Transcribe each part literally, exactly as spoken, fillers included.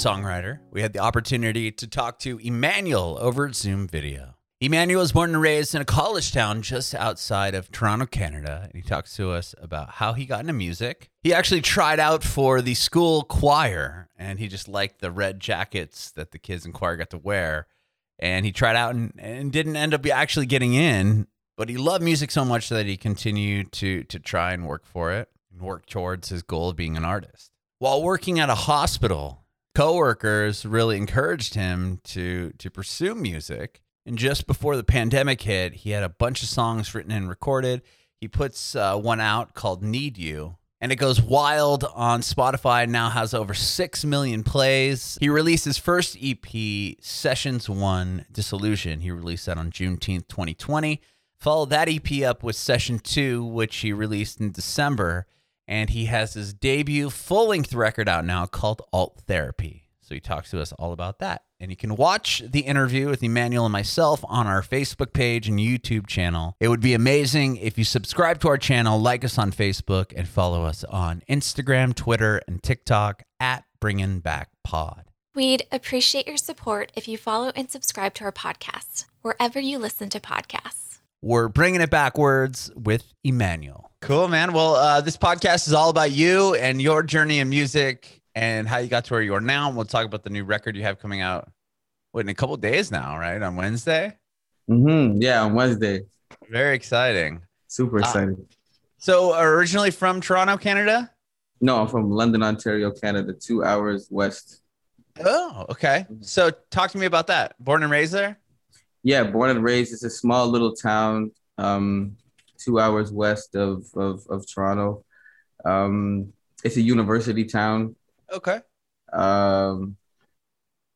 songwriter, we had the opportunity to talk to Emmanuel over Zoom video. Emmanuel was born and raised in a college town just outside of Toronto, Canada, and he talks to us about how he got into music. He actually tried out for the school choir, and he just liked the red jackets that the kids in choir got to wear. And he tried out and, and didn't end up actually getting in, but he loved music so much that he continued to, to try and work for it and work towards his goal of being an artist. While working at a hospital, coworkers really encouraged him to, to pursue music. And just before the pandemic hit, he had a bunch of songs written and recorded. He puts uh, one out called Need You, and it goes wild on Spotify and now has over six million plays. He released his first E P, Session One: Disillusion. He released that on Juneteenth twenty twenty. Followed that E P up with Session Two, which he released in December. And he has his debut full-length record out now called Alt Therapy. So he talks to us all about that. And you can watch the interview with Emmanuel and myself on our Facebook page and YouTube channel. It would be amazing if you subscribe to our channel, like us on Facebook, and follow us on Instagram, Twitter, and TikTok at Bringin' Back Pod. We'd appreciate your support if you follow and subscribe to our podcast, wherever you listen to podcasts. We're bringing it backwards with Emmanuel. Cool, man. Well, uh, this podcast is all about you and your journey in music and how you got to where you are now. And we'll talk about the new record you have coming out what, in a couple of days now, right? On Wednesday? Mm-hmm. Yeah, on Wednesday. Very exciting. Super exciting. Uh, so originally from Toronto, Canada? No, I'm from London, Ontario, Canada, two hours west. Oh, okay. So talk to me about that. Born and raised there? Yeah, born and raised. It's a small little town, um, two hours west of, of, of Toronto. Um, it's a university town. Okay. Um,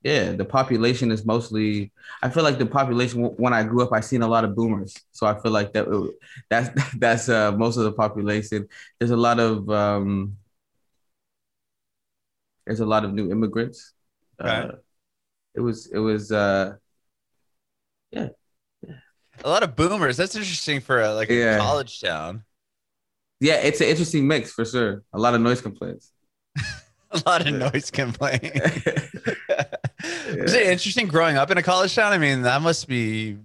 yeah, the population is mostly, I feel like the population, when I grew up, I seen a lot of boomers. So I feel like that it, that's that's uh, most of the population. There's a lot of, um, there's a lot of new immigrants. Okay. Uh, it was, it was, uh, yeah. yeah. A lot of boomers. That's interesting for a, like yeah. a college town. Yeah, it's an interesting mix for sure. A lot of noise complaints. A lot of noise complaints. yeah. Was it interesting growing up in a college town? I mean, that must be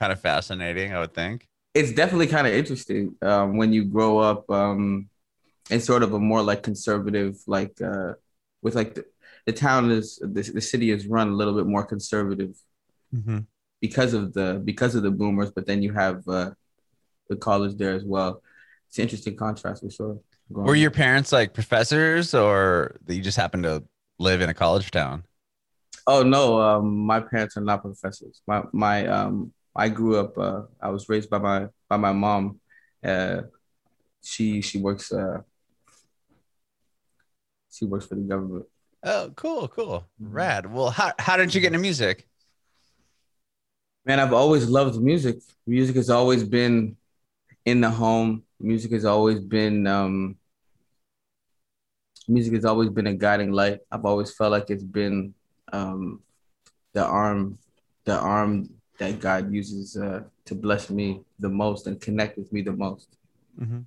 kind of fascinating, I would think. It's definitely kind of interesting um, when you grow up um, in sort of a more like conservative, like uh, with like the, the town is, the, the city is run a little bit more conservative mm-hmm. because of the because of the boomers. But then you have uh, the college there as well. It's an interesting contrast for sure. Were your parents like professors or you just happened to live in a college town? Oh, no. Um, my parents are not professors. My, my, um, I grew up, uh, I was raised by my, by my mom. Uh, she, she works, uh, she works for the government. Oh, cool. Cool. Rad. Well, how, how did you get into music? Man, I've always loved music. Music has always been in the home. Music has always been um, music has always been a guiding light. I've always felt like it's been um, the arm, the arm that God uses uh, to bless me the most and connect with me the most, mm-hmm.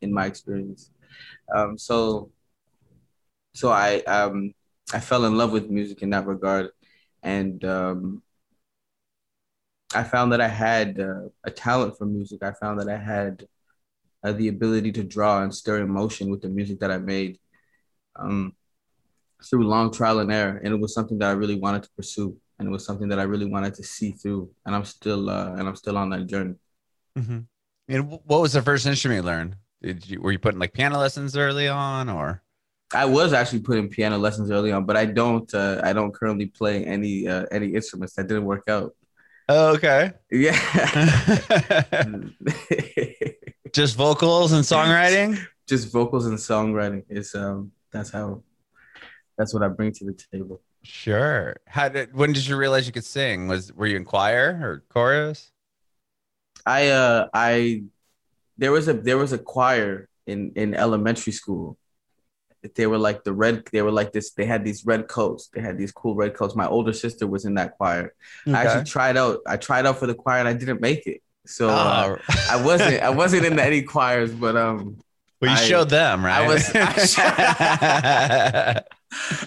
in my experience. Um, so, so I um, I fell in love with music in that regard, and um, I found that I had uh, a talent for music. I found that I had Uh, the ability to draw and stir emotion with the music that I made um, through long trial and error. And it was something that I really wanted to pursue. And it was something that I really wanted to see through. And I'm still uh, and I'm still on that journey. Mm-hmm. And what was the first instrument you learned? Did you, were you putting like piano lessons early on or? I was actually putting piano lessons early on, but I don't uh, I don't currently play any uh, any instruments. That didn't work out. Oh, okay. Yeah. Just vocals and songwriting? Just vocals and songwriting. It's um that's how that's what I bring to the table. Sure. How did when did you realize you could sing? Was were you in choir or chorus? I uh I there was a there was a choir in, in elementary school. They were like the red they were like this, they had these red coats. They had these cool red coats. My older sister was in that choir. Okay. I actually tried out I tried out for the choir and I didn't make it. So uh, I wasn't I wasn't in any choirs, but um, well, you I, showed them, right? I was. I,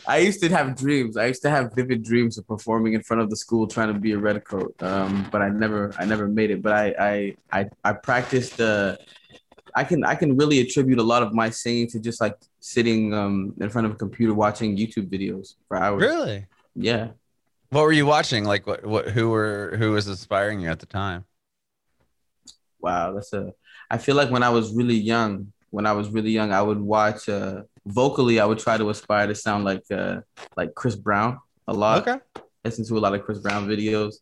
I used to have dreams. I used to have vivid dreams of performing in front of the school, trying to be a red coat. Um, but I never, I never made it. But I, I, I, I practiced. Uh, I can, I can really attribute a lot of my singing to just like sitting um in front of a computer watching YouTube videos for hours. Really? Yeah. What were you watching? Like, what, what, who were, who was inspiring you at the time? Wow, that's a. I feel like when I was really young, when I was really young, I would watch. Uh, Vocally, I would try to aspire to sound like uh, like Chris Brown a lot. Okay. Listen to a lot of Chris Brown videos.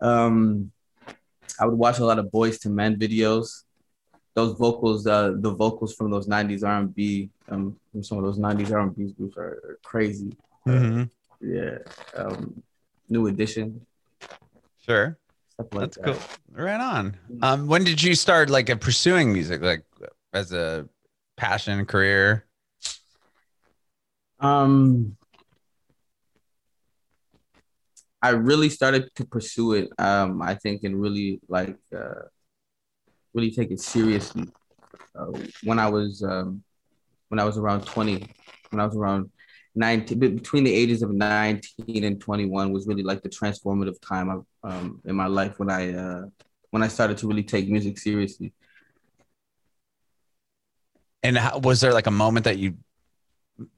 Um, I would watch a lot of Boyz two Men videos. Those vocals, uh, the vocals from those nineties R and B, um, from some of those nineties R and B groups are, are crazy. Mm-hmm. Uh, yeah. Um, New Edition. Sure. Stuff like That's that. Cool. Right on. Um, when did you start like a pursuing music, like as a passion, career? Um, I really started to pursue it. Um, I think and really like uh, really take it seriously uh, when I was um, when I was around twenty. When I was around nineteen, between the ages of nineteen and twenty-one was really like the transformative time of, um, in my life when I uh, when I started to really take music seriously. And how, was there like a moment that you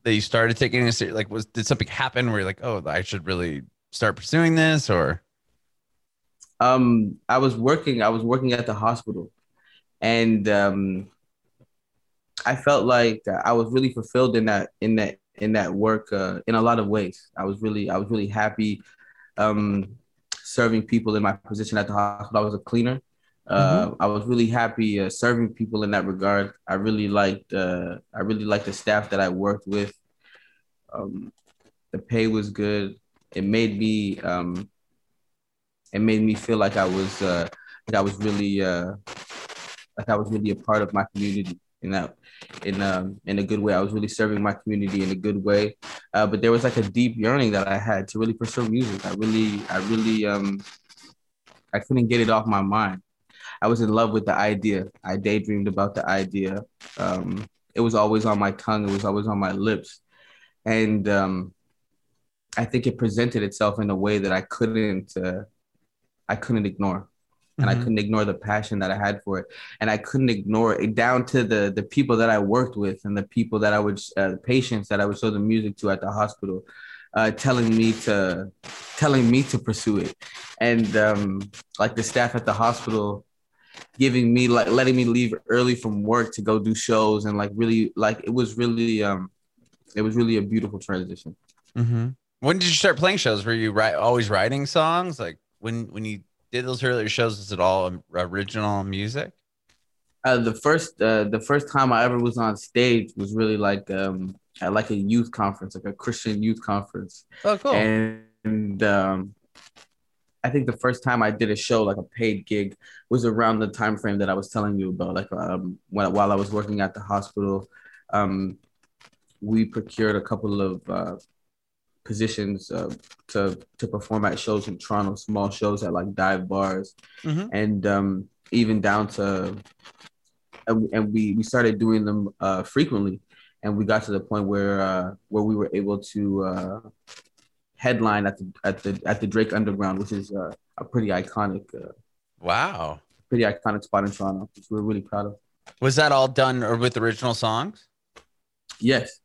that you started taking it seriously? Like, was did something happen where you're like, oh, I should really start pursuing this? Or um, I was working, I was working at the hospital, and um, I felt like I was really fulfilled in that in that in that work uh, in a lot of ways. I was really I was really happy um, serving people in my position at the hospital. I was a cleaner. Uh, mm-hmm. I was really happy uh, serving people in that regard. I really liked, uh, I really liked the staff that I worked with. Um, the pay was good. It made me, um, it made me feel like I was, uh, like I was really, uh, like I was really a part of my community. In that, in um, in a good way, I was really serving my community in a good way. Uh, but there was like a deep yearning that I had to really pursue music. I really, I really, um, I couldn't get it off my mind. I was in love with the idea. I daydreamed about the idea. Um, it was always on my tongue. It was always on my lips. And um, I think it presented itself in a way that I couldn't, uh, I couldn't ignore. And mm-hmm. I couldn't ignore the passion that I had for it. And I couldn't ignore it down to the, the people that I worked with and the people that I would, uh, patients that I would show the music to at the hospital, uh, telling me to, telling me to pursue it. And um, like the staff at the hospital, giving me like letting me leave early from work to go do shows, and like really like it was really um it was really a beautiful transition. Mm-hmm. When did you start playing shows? Were you ri- always writing songs? Like when when you did those earlier shows, was it all original music? Uh, the first uh, the first time I ever was on stage was really like um at like a youth conference, like a Christian youth conference. Oh, cool. And, and um. I think the first time I did a show, like a paid gig, was around the time frame that I was telling you about. Like um, when, while I was working at the hospital, um, we procured a couple of uh, positions uh, to to perform at shows in Toronto, small shows at like dive bars, mm-hmm. and um, even down to, and, and we we started doing them uh, frequently, and we got to the point where uh, where we were able to. Uh, headline at the at the at the Drake Underground, which is uh, a pretty iconic uh, wow pretty iconic spot in Toronto, which we're really proud of. Was that all done or with original songs? Yes.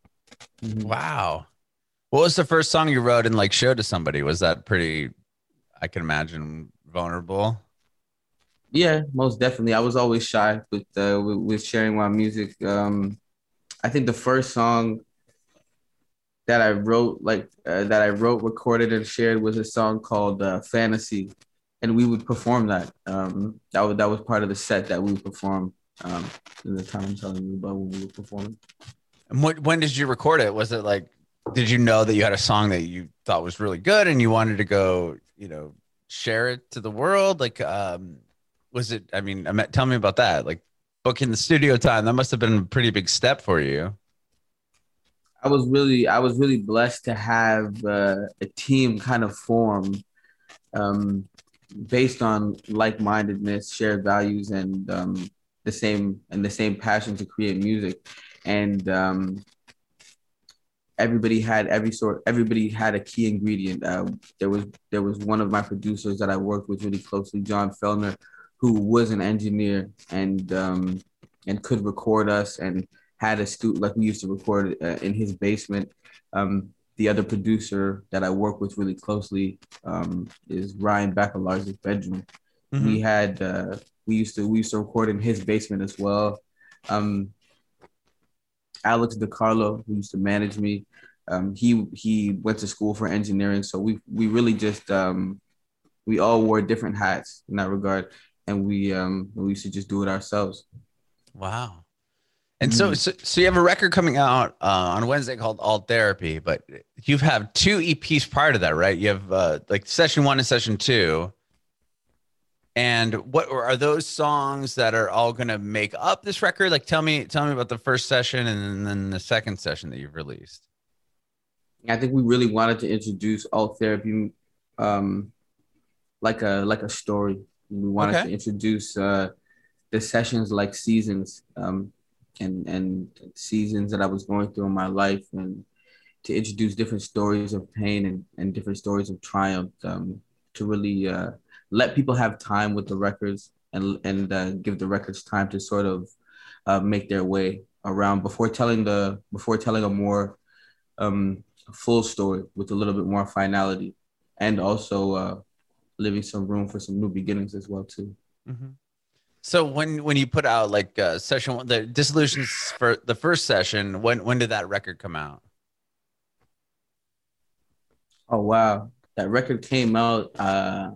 Mm-hmm. Wow. What was the first song you wrote and like showed to somebody? Was that pretty, I can imagine, vulnerable? Yeah, most definitely. I was always shy with uh, with, with sharing my music. um I think the first song that I wrote, like uh, that I wrote, recorded, and shared was a song called uh, "Fantasy," and we would perform that. Um, that was that was part of the set that we would perform um, in the time I'm telling you about when we were performing. And what, when did you record it? Was it like, did you know that you had a song that you thought was really good and you wanted to go, you know, share it to the world? Like, um, was it? I mean, I meant, tell me about that. Like, booking the studio time, that must have been a pretty big step for you. I was really, I was really blessed to have uh, a team kind of form um, based on like-mindedness, shared values, and um, the same and the same passion to create music. And um, everybody had every sort, everybody had a key ingredient. Uh, there was there was one of my producers that I worked with really closely, John Fellner, who was an engineer and um, and could record us and had a studio, like we used to record uh, in his basement. Um, the other producer that I work with really closely um, is Ryan Bachelard's bedroom. Mm-hmm. We had uh, we used to we used to record in his basement as well. Um, Alex DiCarlo, who used to manage me, um, he he went to school for engineering. So we we really just um, we all wore different hats in that regard, and we um, we used to just do it ourselves. Wow. And mm-hmm. so, so so you have a record coming out uh, on Wednesday called Alt Therapy, but you've had two E Ps prior to that, right? You have uh, like Session One and Session Two. And what are those songs that are all going to make up this record? Like, tell me, tell me about the first session and then the second session that you've released. I think we really wanted to introduce Alt Therapy, um, like a like a story. We wanted okay. to introduce uh, the sessions like seasons, um, and and seasons that I was going through in my life, and to introduce different stories of pain and and different stories of triumph. Um, to really. Uh, Let people have time with the records and and uh, give the records time to sort of uh, make their way around before telling the before telling a more um, full story with a little bit more finality, and also uh, leaving some room for some new beginnings as well too. Mm-hmm. So when when you put out like uh, session one, the Disillusions for the first session, when when did that record come out? Oh wow, that record came out. Uh,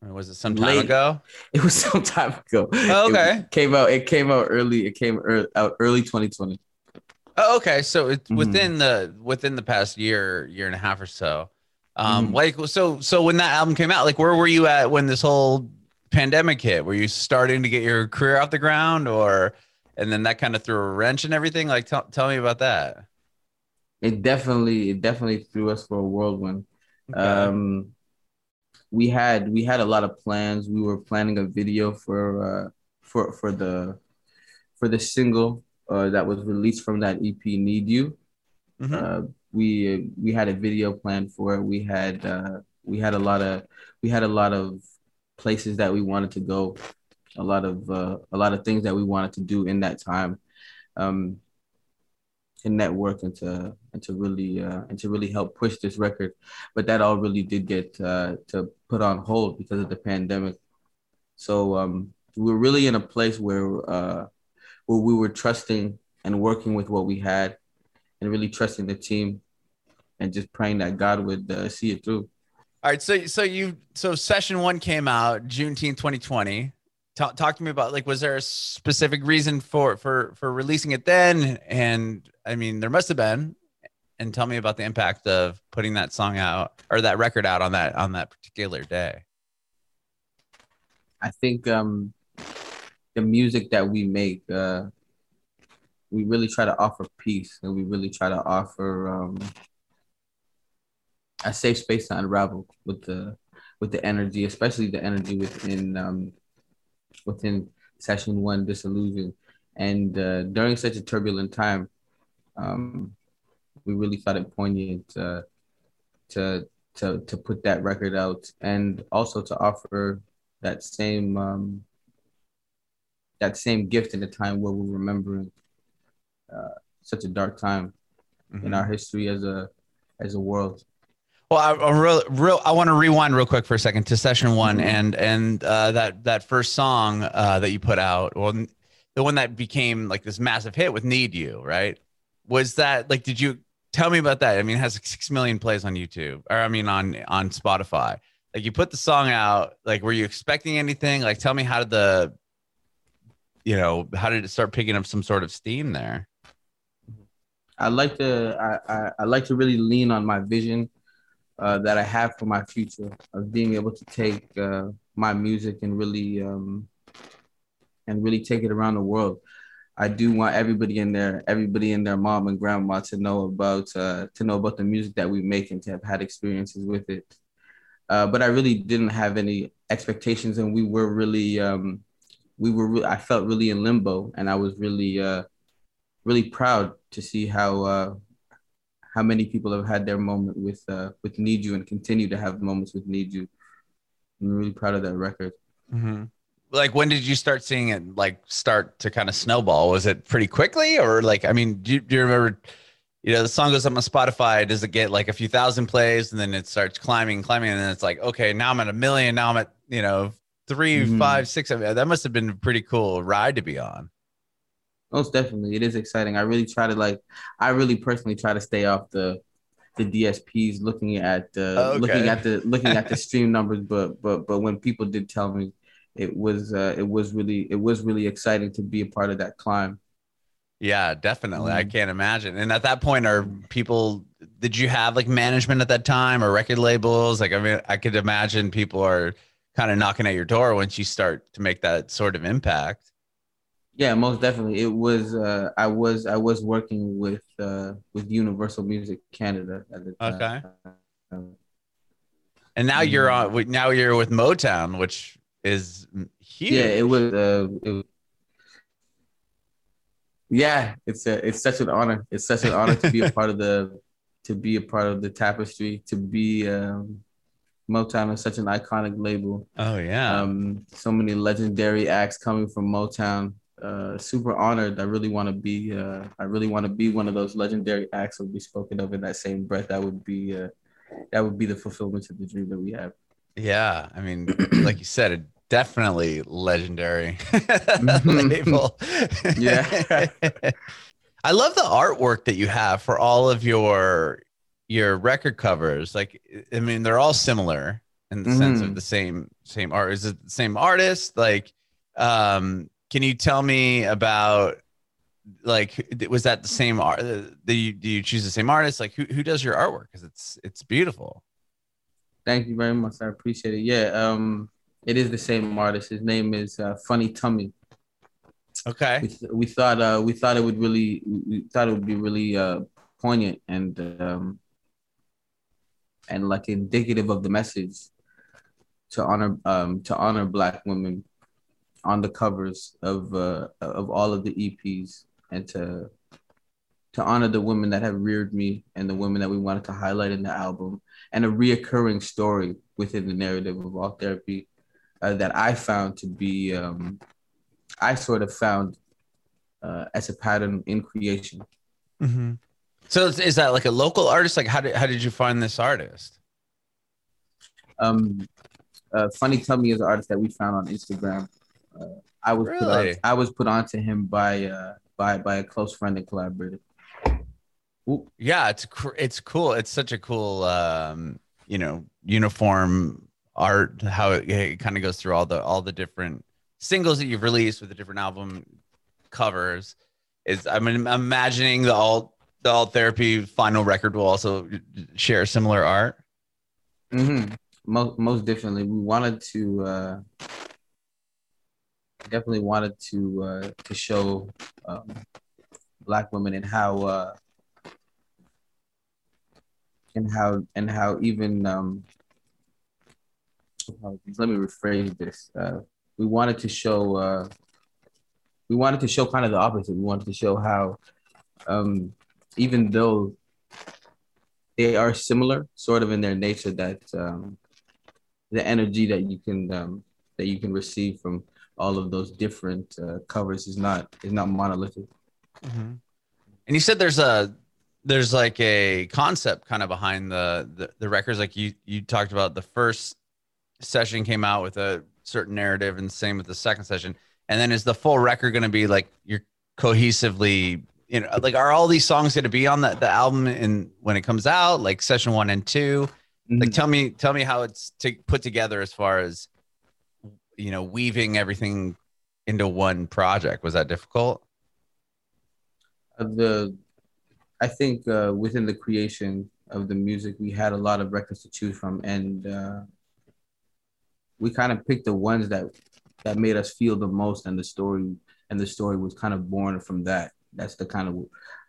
Was it some time Late. ago? It was some time ago. Oh, okay. It came out. It came out early. It came early, out early twenty twenty. Oh, okay. So it's mm-hmm. within the within the past year, year and a half or so. Um, mm-hmm. Like so. So when that album came out, like where were you at when this whole pandemic hit? Were you starting to get your career off the ground, or and then that kind of threw a wrench and everything? Like, tell tell me about that. It definitely, it definitely threw us for a whirlwind. Okay. Um, We had we had a lot of plans. We were planning a video for uh, for for the for the single uh, that was released from that E P, Need You. Mm-hmm. Uh, we we had a video planned for it. We had uh, we had a lot of we had a lot of places that we wanted to go, a lot of uh, a lot of things that we wanted to do in that time, um, to network and to and to really uh, and to really help push this record, but that all really did get uh, to put on hold because of the pandemic. So um, we were really in a place where uh, where we were trusting and working with what we had, and really trusting the team, and just praying that God would uh, see it through. All right, so so you so session one came out Juneteenth, twenty twenty. Talk, talk to me about, like, was there a specific reason for, for, for releasing it then? And I mean, there must've been, and tell me about the impact of putting that song out or that record out on that, on that particular day. I think um, the music that we make, uh, we really try to offer peace, and we really try to offer um, a safe space to unravel with the, with the energy, especially the energy within, um, within session one, Disillusion. And uh, during such a turbulent time, um, we really thought it poignant uh, to, to, to put that record out, and also to offer that same, um, that same gift in a time where we're remembering uh, such a dark time mm-hmm. in our history as a, as a world. Well, I, I real, real, I want to rewind real quick for a second to session one and and uh, that that first song uh, that you put out, well, the one that became like this massive hit with "Need You," right? Was that like? Did you tell me about that? I mean, it has like six million plays on YouTube, or I mean, on on Spotify. Like, you put the song out. Like, were you expecting anything? Like, tell me how did the, you know, how did it start picking up some sort of steam there? I like to I I, I like to really lean on my vision Uh, that I have for my future, of being able to take uh, my music and really um, and really take it around the world. I do want everybody in there, everybody in their mom and grandma to know about uh, to know about the music that we make, and to have had experiences with it. Uh, but I really didn't have any expectations, and we were really um, we were re- I felt really in limbo, and I was really uh, really proud to see how uh, how many people have had their moment with uh, with Need You and continue to have moments with Need You. I'm really proud of that record. Mm-hmm. Like, when did you start seeing it, like, start to kind of snowball? Was it pretty quickly, or like, I mean, do you, do you remember, you know, the song goes up on Spotify, does it get like a few thousand plays, and then it starts climbing, climbing, and then it's like, okay, now I'm at a million, now I'm at, you know, three, mm-hmm. five, six. I mean, that must have been a pretty cool ride to be on. Most definitely. It is exciting. I really try to like, I really personally try to stay off the the D S Ps, looking at the, uh, okay. looking at the, looking at the stream numbers. But, but, but when people did tell me, it was, uh, it was really, it was really exciting to be a part of that climb. Yeah, definitely. Mm-hmm. I can't imagine. And at that point, are people, did you have like management at that time or record labels? Like, I mean, I could imagine people are kind of knocking at your door once you start to make that sort of impact. Yeah, most definitely. It was, uh, I was, I was working with, uh, with Universal Music Canada at the time. Okay. Um, and now mm-hmm. you're on, now you're with Motown, which is huge. Yeah, it was, uh, it was yeah, it's a, it's such an honor. It's such an honor to be a part of the, to be a part of the tapestry, to be, um, Motown is such an iconic label. Oh yeah. Um, so many legendary acts coming from Motown. Uh, super honored. I really want to be, uh, I really want to be one of those legendary acts that would be spoken of in that same breath. That would be, uh, that would be the fulfillment of the dream that we have. Yeah. I mean, like you said, it, definitely legendary. Label. Yeah. I love the artwork that you have for all of your your record covers. Like, I mean, they're all similar in the mm-hmm. sense of the same same art. Is it the same artist? Like, um, can you tell me about, like, was that the same art? Do you, do you choose the same artist? Like, who who does your artwork? Because it's it's beautiful. Thank you very much. I appreciate it. Yeah. Um. It is the same artist. His name is uh, Funny Tummy. Okay. We, th- we thought uh, we thought it would really we thought it would be really uh, poignant and um, and like indicative of the message to honor um, to honor Black women on the covers of uh, of all of the E Ps, and to to honor the women that have reared me and the women that we wanted to highlight in the album, and a reoccurring story within the narrative of Alt Therapy. Uh, that I found to be, um, I sort of found uh, as a pattern in creation. Mm-hmm. So is, is that like a local artist? Like, how did how did you find this artist? Um, uh, Funny Tummy is an artist that we found on Instagram. Uh, I was really? put on, I was put onto him by uh, by by a close friend and collaborator. Ooh. Yeah, it's cr- it's cool. It's such a cool, um, you know, uniform. Art, how it, it kind of goes through all the all the different singles that you've released with the different album covers. Is I'm imagining the Alt the Alt Therapy final record will also share similar art. Mm-hmm. Most most definitely, we wanted to uh, definitely wanted to uh, to show um, Black women and how uh, and how and how even. Um, Let me rephrase this. Uh, we wanted to show, uh, we wanted to show kind of the opposite. We wanted to show how, um, even though they are similar, sort of in their nature, that um, the energy that you can um, that you can receive from all of those different uh, covers is not is not monolithic. Mm-hmm. And you said there's a there's like a concept kind of behind the the, the records. Like you you talked about the first session came out with a certain narrative, and same with the second session. And then is the full record going to be like you're cohesively, you know, like are all these songs going to be on the, the album and when it comes out, like session one and two? Mm-hmm. Like tell me, tell me how it's to put together as far as, you know, weaving everything into one project. Was that difficult? Uh, the, I think uh, within the creation of the music, we had a lot of records to choose from, and uh, we kind of picked the ones that that made us feel the most, and the story and the story was kind of born from that. That's the kind of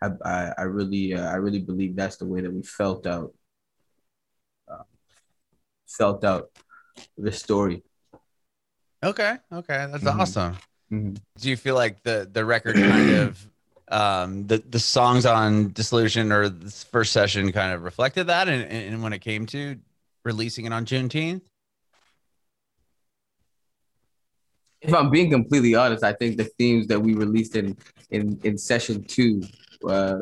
I I, I really uh, I really believe that's the way that we felt out uh, felt out the story. Okay, okay, that's mm-hmm. awesome. Mm-hmm. Do you feel like the the record kind of um, the, the songs on Disillusion or this first session kind of reflected that. And, and when it came to releasing it on Juneteenth. If I'm being completely honest, I think the themes that we released in, in, in session two uh,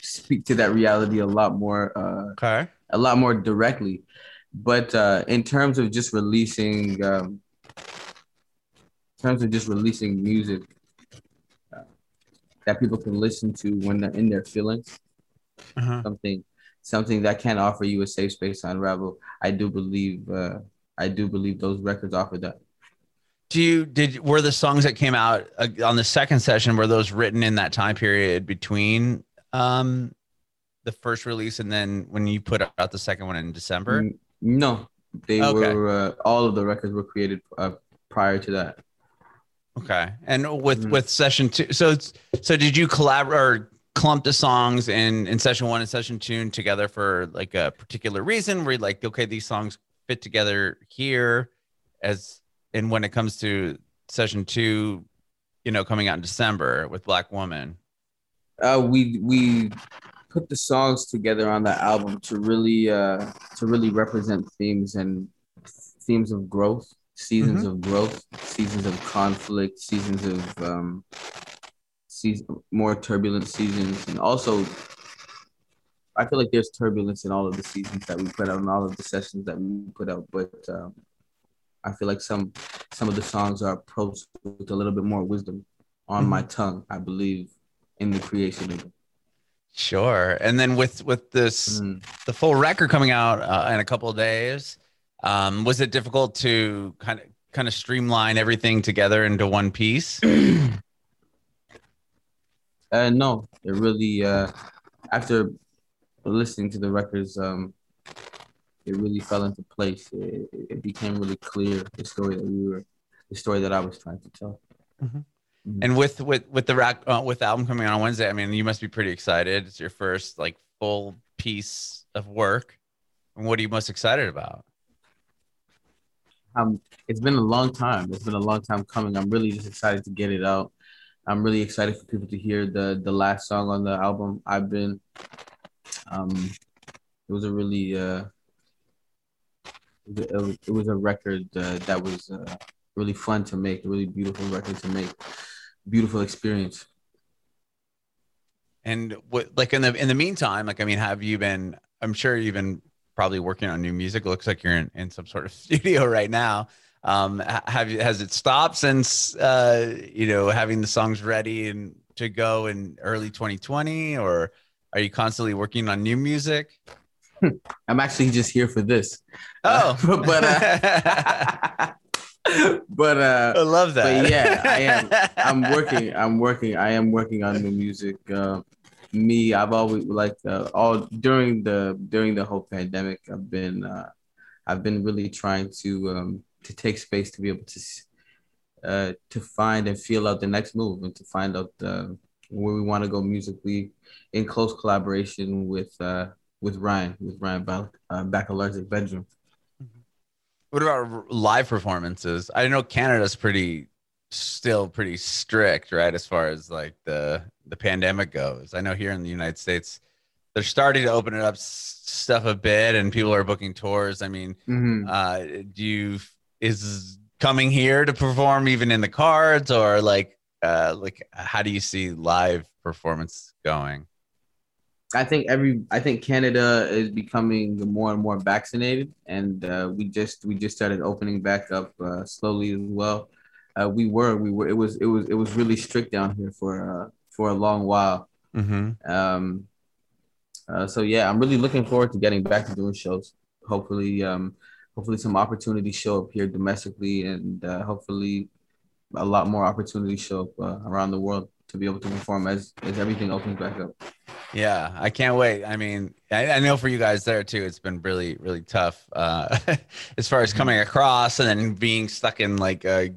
speak to that reality a lot more, uh, okay. a lot more directly. But uh, in terms of just releasing, um, in terms of just releasing music uh, that people can listen to when they're in their feelings, uh-huh. something, something that can offer you a safe space to unravel. I do believe, uh, I do believe those records offer that. Do you did were the songs that came out uh, on the second session, were those written in that time period between um, the first release and then when you put out the second one in December? Mm-hmm. No, they okay. were, uh, all of the records were created uh, prior to that. Okay. And with, mm-hmm. with session two, so, it's, so did you collaborate or clump the songs in, in session one and session two together for like a particular reason where you're like, okay, these songs fit together here as, and when it comes to session two, you know, coming out in December with Black Woman. Uh, we, we, put the songs together on the album to really uh, to really represent themes and themes of growth, seasons mm-hmm. of growth, seasons of conflict, seasons of um, season, more turbulent seasons. And also, I feel like there's turbulence in all of the seasons that we put out and all of the sessions that we put out. But um, I feel like some some of the songs are approached with a little bit more wisdom on mm-hmm. my tongue, I believe, in the creation of it. Sure. And then with, with this, mm. the full record coming out uh, in a couple of days, um, was it difficult to kind of, kind of streamline everything together into one piece? uh, no, it really, uh, after listening to the records, um, it really fell into place. It, it became really clear, the story that we were, the story that I was trying to tell. Mm-hmm. And with with with the rack uh, with the album coming out on Wednesday, I mean, you must be pretty excited. It's your first like full piece of work. And what are you most excited about? Um, it's been a long time. It's been a long time coming. I'm really just excited to get it out. I'm really excited for people to hear the the last song on the album. I've been. Um, it was a really. Uh, it was a record uh, that was uh, really fun to make. A really beautiful record to make. Beautiful experience. And what, like in the in the meantime, like I mean, have you been? I'm sure you've been probably working on new music. It looks like you're in, in some sort of studio right now. Um, have you? Has it stopped since uh, you know having the songs ready and to go in early twenty twenty, or are you constantly working on new music? I'm actually just here for this. Oh, uh, but. Uh, but uh I love that. But yeah, I am. I'm working. I'm working. I am working on new music. Uh, me, I've always like uh, all during the during the whole pandemic. I've been uh, I've been really trying to um, to take space to be able to uh, to find and feel out the next move and to find out uh, where we want to go musically in close collaboration with uh, with Ryan with Ryan Bachelard's Bedroom. What about live performances? I know Canada's pretty, still pretty strict, right? As far as like the the pandemic goes. I know here in the United States, they're starting to open it up stuff a bit, and people are booking tours. I mean, mm-hmm. uh, do you is coming here to perform even in the cards, or like uh, like how do you see live performance going? I think every I think Canada is becoming more and more vaccinated, and uh, we just we just started opening back up uh, slowly as well. Uh, we were we were it was it was it was really strict down here for uh, for a long while. Mm-hmm. Um, uh, so yeah, I'm really looking forward to getting back to doing shows. Hopefully, um, hopefully some opportunities show up here domestically, and uh, hopefully a lot more opportunities show up uh, around the world to be able to perform as as everything opens back up. Yeah, I can't wait. I mean, I, I know for you guys there too, it's been really, really tough uh, as far as coming across and then being stuck in like a,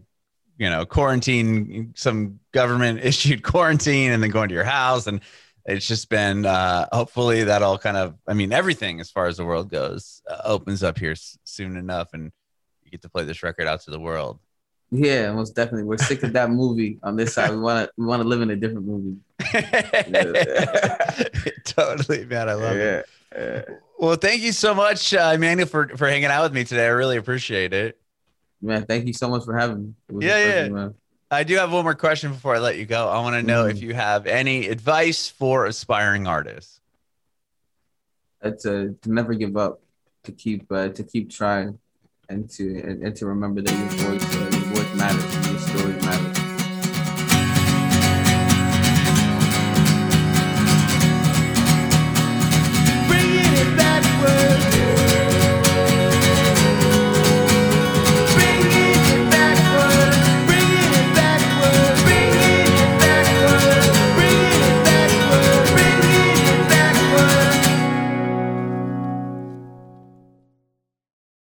you know, quarantine, some government issued quarantine, and then going to your house. And it's just been uh, hopefully that all kind of, I mean, everything as far as the world goes uh, opens up here s- soon enough, and you get to play this record out to the world. Yeah, most definitely. We're sick of that movie on this side. We want to we want to live in a different movie. Totally, man. I love yeah. it. Yeah. Well, thank you so much, uh, Emmanuel, for, for hanging out with me today. I really appreciate it. Man, thank you so much for having me. It was yeah, a pleasure, yeah. Man. I do have one more question before I let you go. I want to know mm. if you have any advice for aspiring artists. It's uh, to never give up, to keep uh, to keep trying, and to and, and to remember that your voice uh, your voice matters, and your story matters.